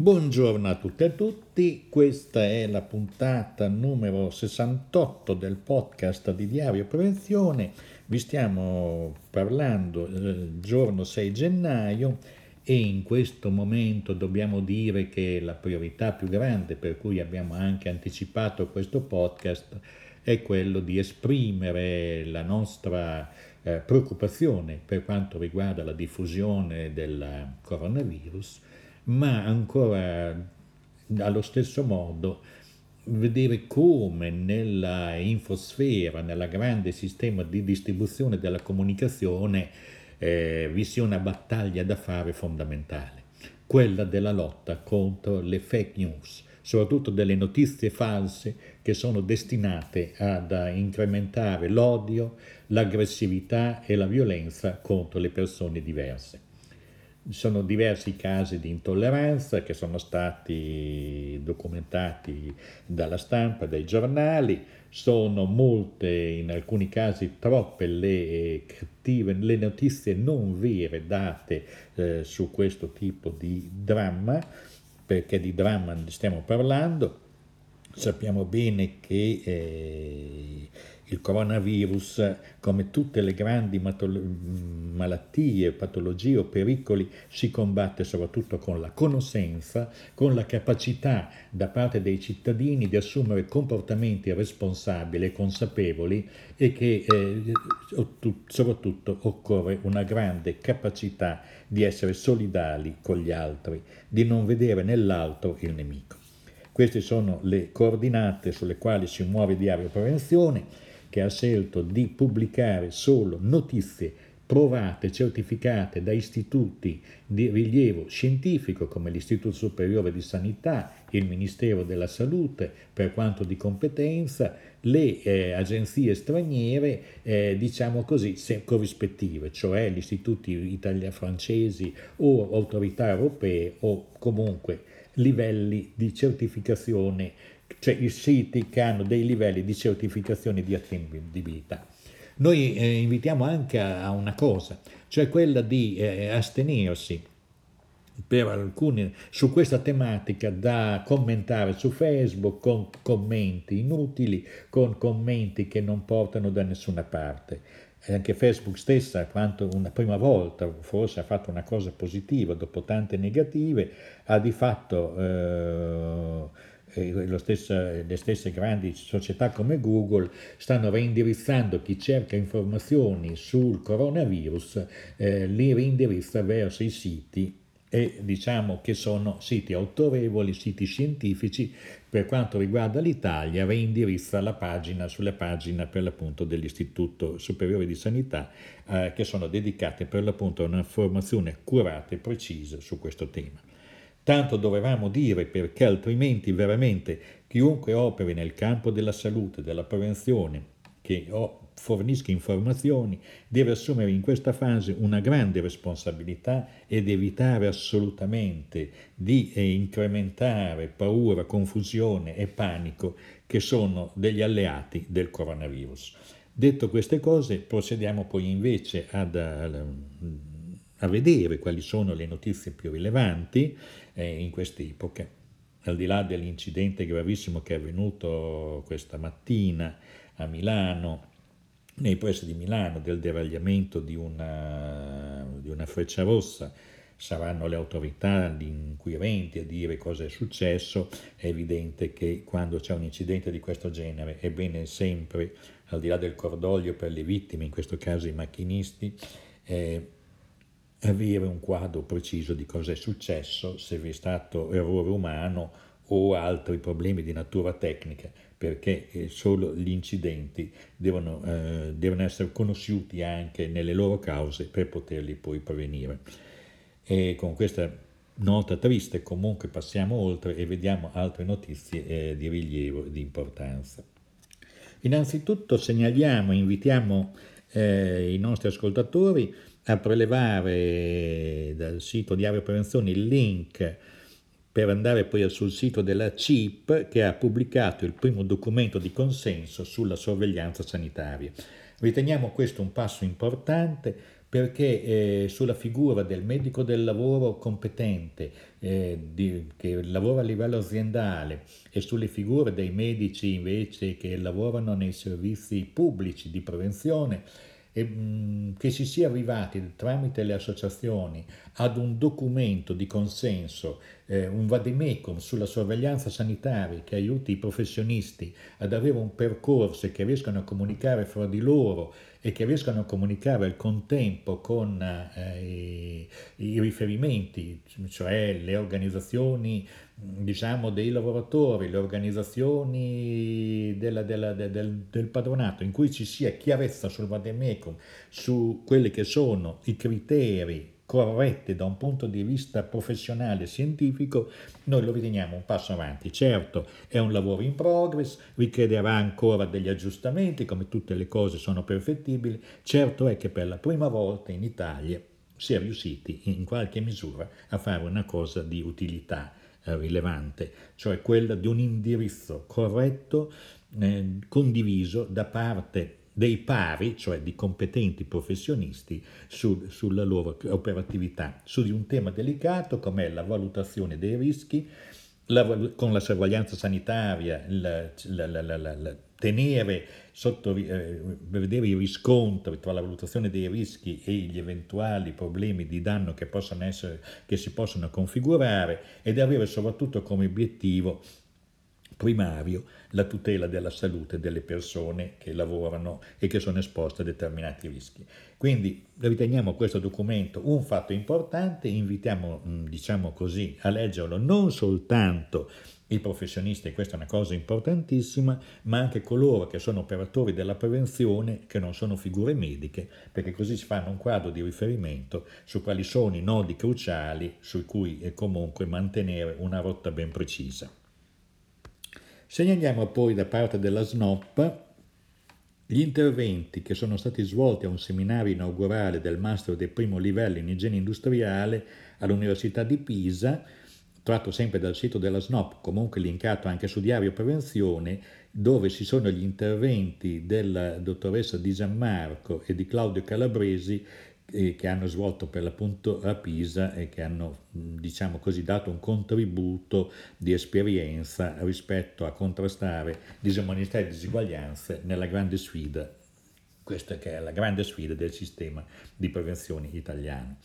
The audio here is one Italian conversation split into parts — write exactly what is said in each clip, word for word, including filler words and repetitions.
Buongiorno a tutte e a tutti, questa è la puntata numero sessantotto del podcast di Diario Prevenzione. Vi stiamo parlando eh, giorno sei gennaio e in questo momento dobbiamo dire che la priorità più grande, per cui abbiamo anche anticipato questo podcast, è quello di esprimere la nostra eh, preoccupazione per quanto riguarda la diffusione del coronavirus, ma ancora allo stesso modo vedere come nella infosfera, nella grande sistema di distribuzione della comunicazione eh, vi sia una battaglia da fare fondamentale, quella della lotta contro le fake news, soprattutto delle notizie false che sono destinate ad incrementare l'odio, l'aggressività e la violenza contro le persone diverse. Sono diversi casi di intolleranza che sono stati documentati dalla stampa, dai giornali, sono molte, in alcuni casi troppe, le, cattive, le notizie non vere date eh, su questo tipo di dramma, perché di dramma stiamo parlando. Sappiamo bene che eh, il coronavirus, come tutte le grandi matolo- malattie, patologie o pericoli, si combatte soprattutto con la conoscenza, con la capacità da parte dei cittadini di assumere comportamenti responsabili e consapevoli, e che eh, soprattutto occorre una grande capacità di essere solidali con gli altri, di non vedere nell'altro il nemico. Queste sono le coordinate sulle quali si muove Diario Prevenzione, che ha scelto di pubblicare solo notizie provate, certificate da istituti di rilievo scientifico come l'Istituto Superiore di Sanità, il Ministero della Salute per quanto di competenza, le eh, agenzie straniere, eh, diciamo così, se corrispettive, cioè gli istituti italiani, francesi o autorità europee, o comunque livelli di certificazione, cioè i siti che hanno dei livelli di certificazione di attendibilità. Noi eh, invitiamo anche a, a una cosa, cioè quella di eh, astenersi per alcune, su questa tematica, da commentare su Facebook con commenti inutili, con commenti che non portano da nessuna parte. Anche Facebook stessa, quanto una prima volta forse ha fatto una cosa positiva dopo tante negative, ha di fatto eh, Lo stesso, le stesse grandi società come Google stanno reindirizzando chi cerca informazioni sul coronavirus, eh, li reindirizza verso i siti, e diciamo che sono siti autorevoli, siti scientifici. Per quanto riguarda l'Italia, reindirizza la pagina sulla pagina per l'appunto dell'Istituto Superiore di Sanità, eh, che sono dedicate per l'appunto a un'informazione accurata e precisa su questo tema. Tanto dovevamo dire, perché altrimenti veramente chiunque operi nel campo della salute, della prevenzione, che fornisca informazioni, deve assumere in questa fase una grande responsabilità ed evitare assolutamente di incrementare paura, confusione e panico, che sono degli alleati del coronavirus. Detto queste cose, procediamo poi invece ad... ad a vedere quali sono le notizie più rilevanti eh, in quest'epoca. Al di là dell'incidente gravissimo che è avvenuto questa mattina a Milano, nei pressi di Milano, del deragliamento di una, di una Frecciarossa, saranno le autorità inquirenti a dire cosa è successo. È evidente che quando c'è un incidente di questo genere è bene sempre, al di là del cordoglio per le vittime, in questo caso i macchinisti, eh, avere un quadro preciso di cosa è successo, se vi è stato errore umano o altri problemi di natura tecnica, perché solo gli incidenti devono, eh, devono essere conosciuti anche nelle loro cause per poterli poi prevenire. E con questa nota triste comunque passiamo oltre e vediamo altre notizie eh, di rilievo e di importanza. Innanzitutto segnaliamo, invitiamo eh, i nostri ascoltatori a prelevare dal sito Diario Prevenzione il link per andare poi sul sito della C I P, che ha pubblicato il primo documento di consenso sulla sorveglianza sanitaria. Riteniamo questo un passo importante, perché eh, sulla figura del medico del lavoro competente eh, di, che lavora a livello aziendale e sulle figure dei medici invece che lavorano nei servizi pubblici di prevenzione, e, mh, che si sia arrivati tramite le associazioni ad un documento di consenso, eh, un vademecum sulla sorveglianza sanitaria che aiuti i professionisti ad avere un percorso e che riescano a comunicare fra di loro e che riescano a comunicare al contempo con eh, i, i riferimenti, cioè le organizzazioni diciamo dei lavoratori, le organizzazioni della, della, de, del, del padronato, in cui ci sia chiarezza sul vademecum, su quelli che sono i criteri corretti da un punto di vista professionale e scientifico, noi lo riteniamo un passo avanti. Certo, è un lavoro in progress, richiederà ancora degli aggiustamenti, come tutte le cose sono perfettibili. Certo è che per la prima volta in Italia si è riusciti in qualche misura a fare una cosa di utilità rilevante, cioè quella di un indirizzo corretto, eh, condiviso da parte dei pari, cioè di competenti professionisti, su, sulla loro operatività, su di un tema delicato come la valutazione dei rischi, la, con la sorveglianza sanitaria, la, la, la, la, la, la, tenere sotto, eh, vedere i riscontri tra la valutazione dei rischi e gli eventuali problemi di danno che possono essere, che si possono configurare, ed avere soprattutto come obiettivo primario la tutela della salute delle persone che lavorano e che sono esposte a determinati rischi. Quindi riteniamo questo documento un fatto importante, invitiamo, diciamo così, a leggerlo non soltanto i professionisti, e questa è una cosa importantissima, ma anche coloro che sono operatori della prevenzione, che non sono figure mediche, perché così si fanno un quadro di riferimento su quali sono i nodi cruciali su cui è comunque mantenere una rotta ben precisa. Segnaliamo poi da parte della S N O P gli interventi che sono stati svolti a un seminario inaugurale del Master del primo livello in igiene industriale all'Università di Pisa, tratto sempre dal sito della S N O P, comunque linkato anche su Diario Prevenzione, dove ci sono gli interventi della dottoressa Di Gianmarco e di Claudio Calabresi, che hanno svolto per l'appunto a Pisa e che hanno, diciamo così, dato un contributo di esperienza rispetto a contrastare disomogeneità e disuguaglianze nella grande sfida, questa che è la grande sfida del sistema di prevenzione italiano,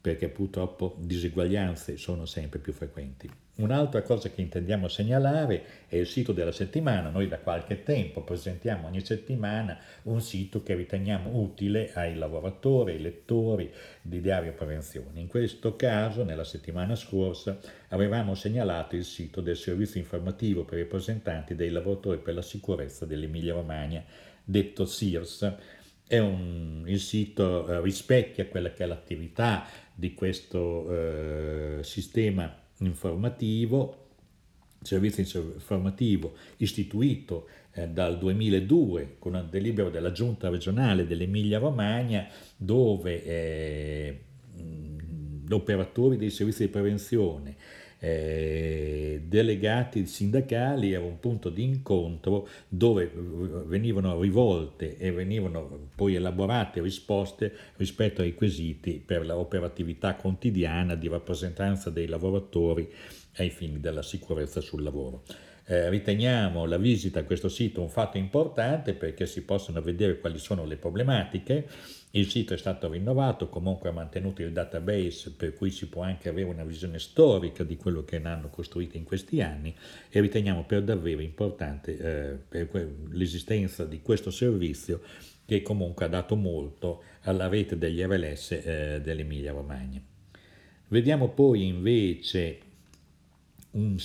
perché purtroppo diseguaglianze sono sempre più frequenti. Un'altra cosa che intendiamo segnalare è il sito della settimana. Noi da qualche tempo presentiamo ogni settimana un sito che riteniamo utile ai lavoratori, ai lettori di Diario Prevenzione. In questo caso, nella settimana scorsa, avevamo segnalato il sito del servizio informativo per i rappresentanti dei lavoratori per la sicurezza dell'Emilia Romagna, detto S I R S. È un, il sito eh, rispecchia quella che è l'attività di questo eh, sistema informativo, servizio informativo istituito eh, dal duemiladue con una delibera della Giunta regionale dell'Emilia Romagna, dove eh, gli operatori dei servizi di prevenzione, Eh, delegati sindacali, era un punto di incontro dove venivano rivolte e venivano poi elaborate risposte rispetto ai quesiti per l'operatività quotidiana di rappresentanza dei lavoratori ai fini della sicurezza sul lavoro. Eh, riteniamo la visita a questo sito un fatto importante, perché si possono vedere quali sono le problematiche. Il sito è stato rinnovato, comunque ha mantenuto il database, per cui si può anche avere una visione storica di quello che ne hanno costruito in questi anni, e riteniamo per davvero importante eh, per que- l'esistenza di questo servizio, che comunque ha dato molto alla rete degli R L S eh, dell'Emilia Romagna. Vediamo poi invece un,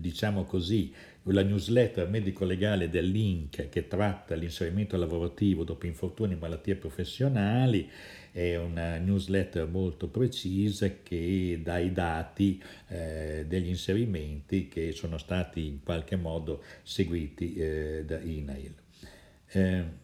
diciamo così, la newsletter medico-legale dell'I N C che tratta l'inserimento lavorativo dopo infortuni e malattie professionali. È una newsletter molto precisa che dà i dati eh, degli inserimenti che sono stati in qualche modo seguiti eh, da Inail. Eh,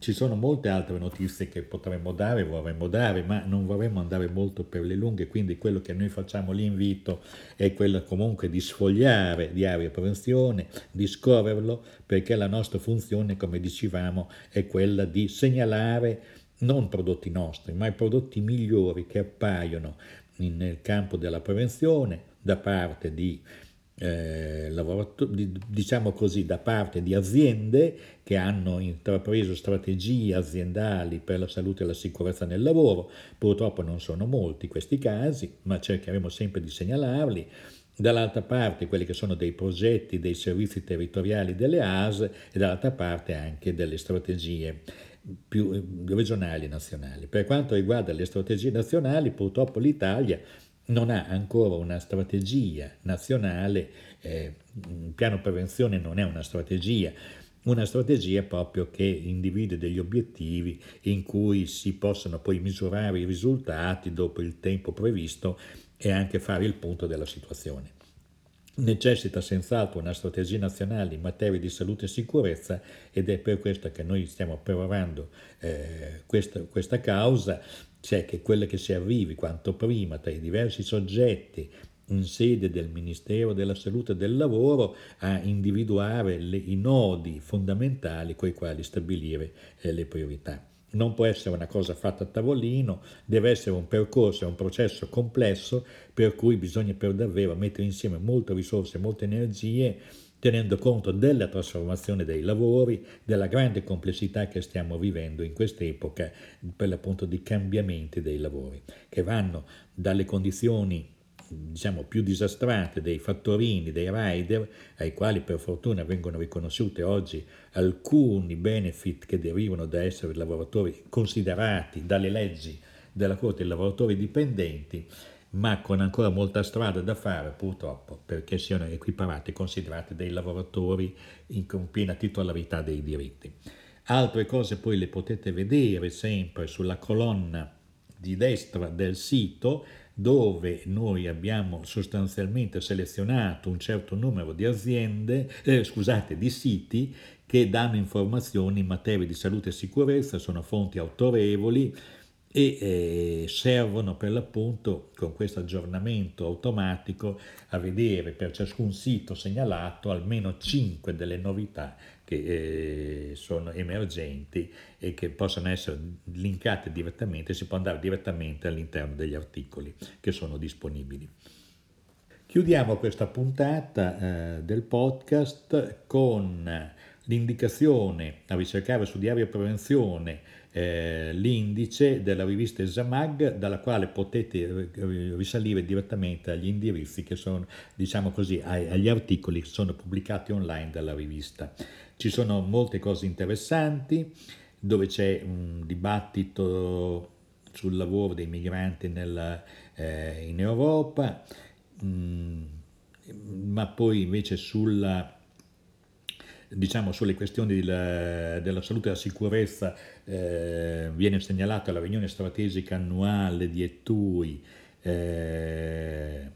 Ci sono molte altre notizie che potremmo dare, vorremmo dare, ma non vorremmo andare molto per le lunghe, quindi quello che noi facciamo, l'invito, è quello comunque di sfogliare Diario Prevenzione, di scorrerlo, perché la nostra funzione, come dicevamo, è quella di segnalare non prodotti nostri, ma i prodotti migliori che appaiono in, nel campo della prevenzione da parte di Eh, lavoratori, diciamo così, da parte di aziende che hanno intrapreso strategie aziendali per la salute e la sicurezza nel lavoro. Purtroppo non sono molti questi casi, ma cercheremo sempre di segnalarli. Dall'altra parte quelli che sono dei progetti dei servizi territoriali delle A S, e dall'altra parte anche delle strategie più regionali e nazionali. Per quanto riguarda le strategie nazionali, purtroppo l'Italia non ha ancora una strategia nazionale, eh, il piano prevenzione non è una strategia, una strategia proprio che individua degli obiettivi in cui si possono poi misurare i risultati dopo il tempo previsto e anche fare il punto della situazione. Necessita senz'altro una strategia nazionale in materia di salute e sicurezza, ed è per questo che noi stiamo perorando eh, questa, questa causa, cioè che quella che si arrivi quanto prima tra i diversi soggetti in sede del Ministero della Salute e del Lavoro a individuare le, i nodi fondamentali coi quali stabilire eh, le priorità. Non può essere una cosa fatta a tavolino, deve essere un percorso, un processo complesso per cui bisogna per davvero mettere insieme molte risorse, molte energie, tenendo conto della trasformazione dei lavori, della grande complessità che stiamo vivendo in quest'epoca, per l'appunto di cambiamenti dei lavori, che vanno dalle condizioni diciamo più disastrate dei fattorini, dei rider, ai quali per fortuna vengono riconosciute oggi alcuni benefit che derivano da essere lavoratori considerati dalle leggi della Corte dei lavoratori dipendenti, ma con ancora molta strada da fare purtroppo perché siano equiparati e considerati dei lavoratori in, con piena titolarità dei diritti. Altre cose poi le potete vedere sempre sulla colonna di destra del sito, dove noi abbiamo sostanzialmente selezionato un certo numero di aziende, eh, scusate, di siti che danno informazioni in materia di salute e sicurezza, sono fonti autorevoli e eh, servono per l'appunto con questo aggiornamento automatico a vedere per ciascun sito segnalato almeno cinque delle novità che eh, sono emergenti e che possono essere linkate direttamente, si può andare direttamente all'interno degli articoli che sono disponibili. Chiudiamo questa puntata eh, del podcast con l'indicazione a ricercare su Diario Prevenzione eh, l'indice della rivista Esamag, dalla quale potete risalire direttamente agli indirizzi che sono, diciamo così, agli articoli che sono pubblicati online dalla rivista. Ci sono molte cose interessanti, dove c'è un dibattito sul lavoro dei migranti nella, eh, in Europa, mh, ma poi invece sulla diciamo sulle questioni della, della salute e della sicurezza eh, viene segnalata la riunione strategica annuale di E T U I, eh,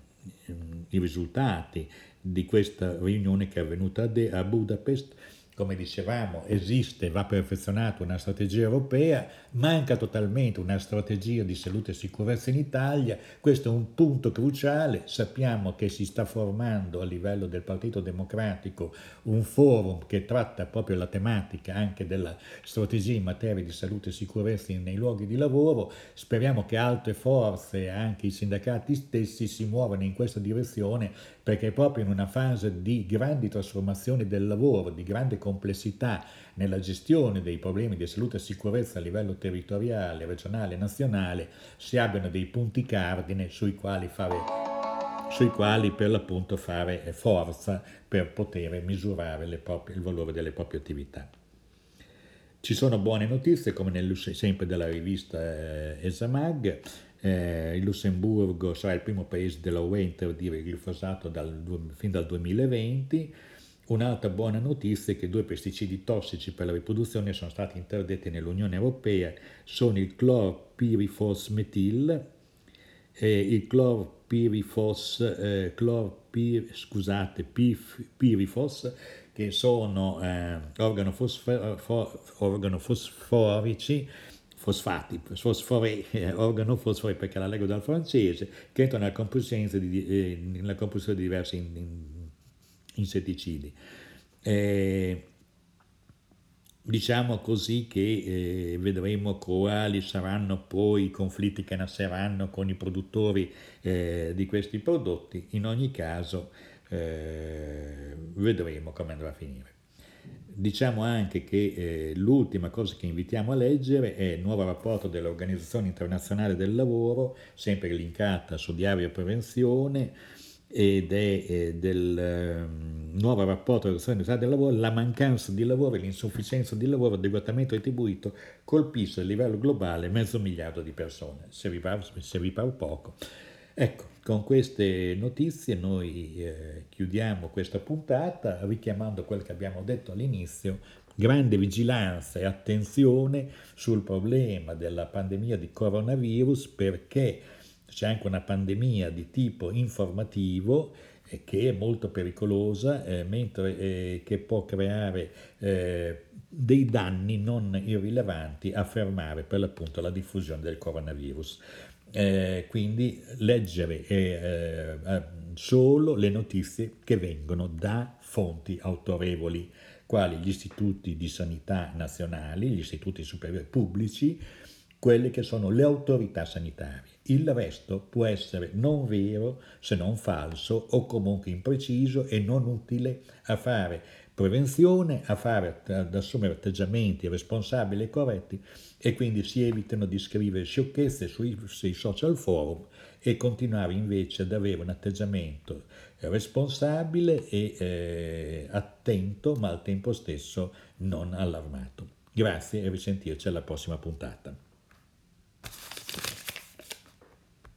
i risultati di questa riunione che è avvenuta a, De- a Budapest. Come dicevamo, esiste, va perfezionata una strategia europea, manca totalmente una strategia di salute e sicurezza in Italia, questo è un punto cruciale. Sappiamo che si sta formando a livello del Partito Democratico un forum che tratta proprio la tematica anche della strategia in materia di salute e sicurezza nei luoghi di lavoro, speriamo che altre forze, anche i sindacati stessi, si muovano in questa direzione, perché proprio in una fase di grandi trasformazioni del lavoro, di grande complessità nella gestione dei problemi di salute e sicurezza a livello territoriale, regionale e nazionale, si abbiano dei punti cardine sui quali fare, sui quali per l'appunto fare forza per poter misurare le proprie, il valore delle proprie attività. Ci sono buone notizie, come nel, sempre della rivista Esamag. Eh, il Lussemburgo sarà il primo paese dell'U E a interdire il glifosato dal, fin dal duemilaventi. Un'altra buona notizia è che due pesticidi tossici per la riproduzione sono stati interdetti nell'Unione Europea, sono il clorpirifos metil e il clorpirifos, eh, clorpir, scusate, pif, pirifos, che sono eh, organofosfor, for, organofosforici, fosfati, fosfori, eh, organofosfori perché la leggo dal francese, che entrano nella composizione di, eh, nella composizione di diversi in, in, insetticidi. Eh, Diciamo così che eh, vedremo quali saranno poi i conflitti che nasceranno con i produttori eh, di questi prodotti. In ogni caso eh, vedremo come andrà a finire. Diciamo anche che eh, l'ultima cosa che invitiamo a leggere è il nuovo rapporto dell'Organizzazione Internazionale del Lavoro, sempre linkata su Diario Prevenzione, ed è eh, del eh, nuovo rapporto dell'Organizzazione Internazionale del Lavoro. La mancanza di lavoro e l'insufficienza di lavoro adeguatamente retribuito colpisce a livello globale mezzo miliardo di persone. Se vi parlo, se vi parlo poco. Ecco, con queste notizie noi eh, chiudiamo questa puntata richiamando quel che abbiamo detto all'inizio: grande vigilanza e attenzione sul problema della pandemia di coronavirus, perché c'è anche una pandemia di tipo informativo eh, che è molto pericolosa, eh, mentre eh, che può creare eh, dei danni non irrilevanti a fermare per l'appunto la diffusione del coronavirus. Eh, quindi leggere eh, eh, solo le notizie che vengono da fonti autorevoli, quali gli istituti di sanità nazionali, gli istituti superiori pubblici, quelle che sono le autorità sanitarie. Il resto può essere non vero, se non falso, o comunque impreciso e non utile a fare prevenzione, a fare, ad assumere atteggiamenti responsabili e corretti, e quindi si evitano di scrivere sciocchezze sui, sui social forum e continuare invece ad avere un atteggiamento responsabile e eh, attento, ma al tempo stesso non allarmato. Grazie e risentirci alla prossima puntata.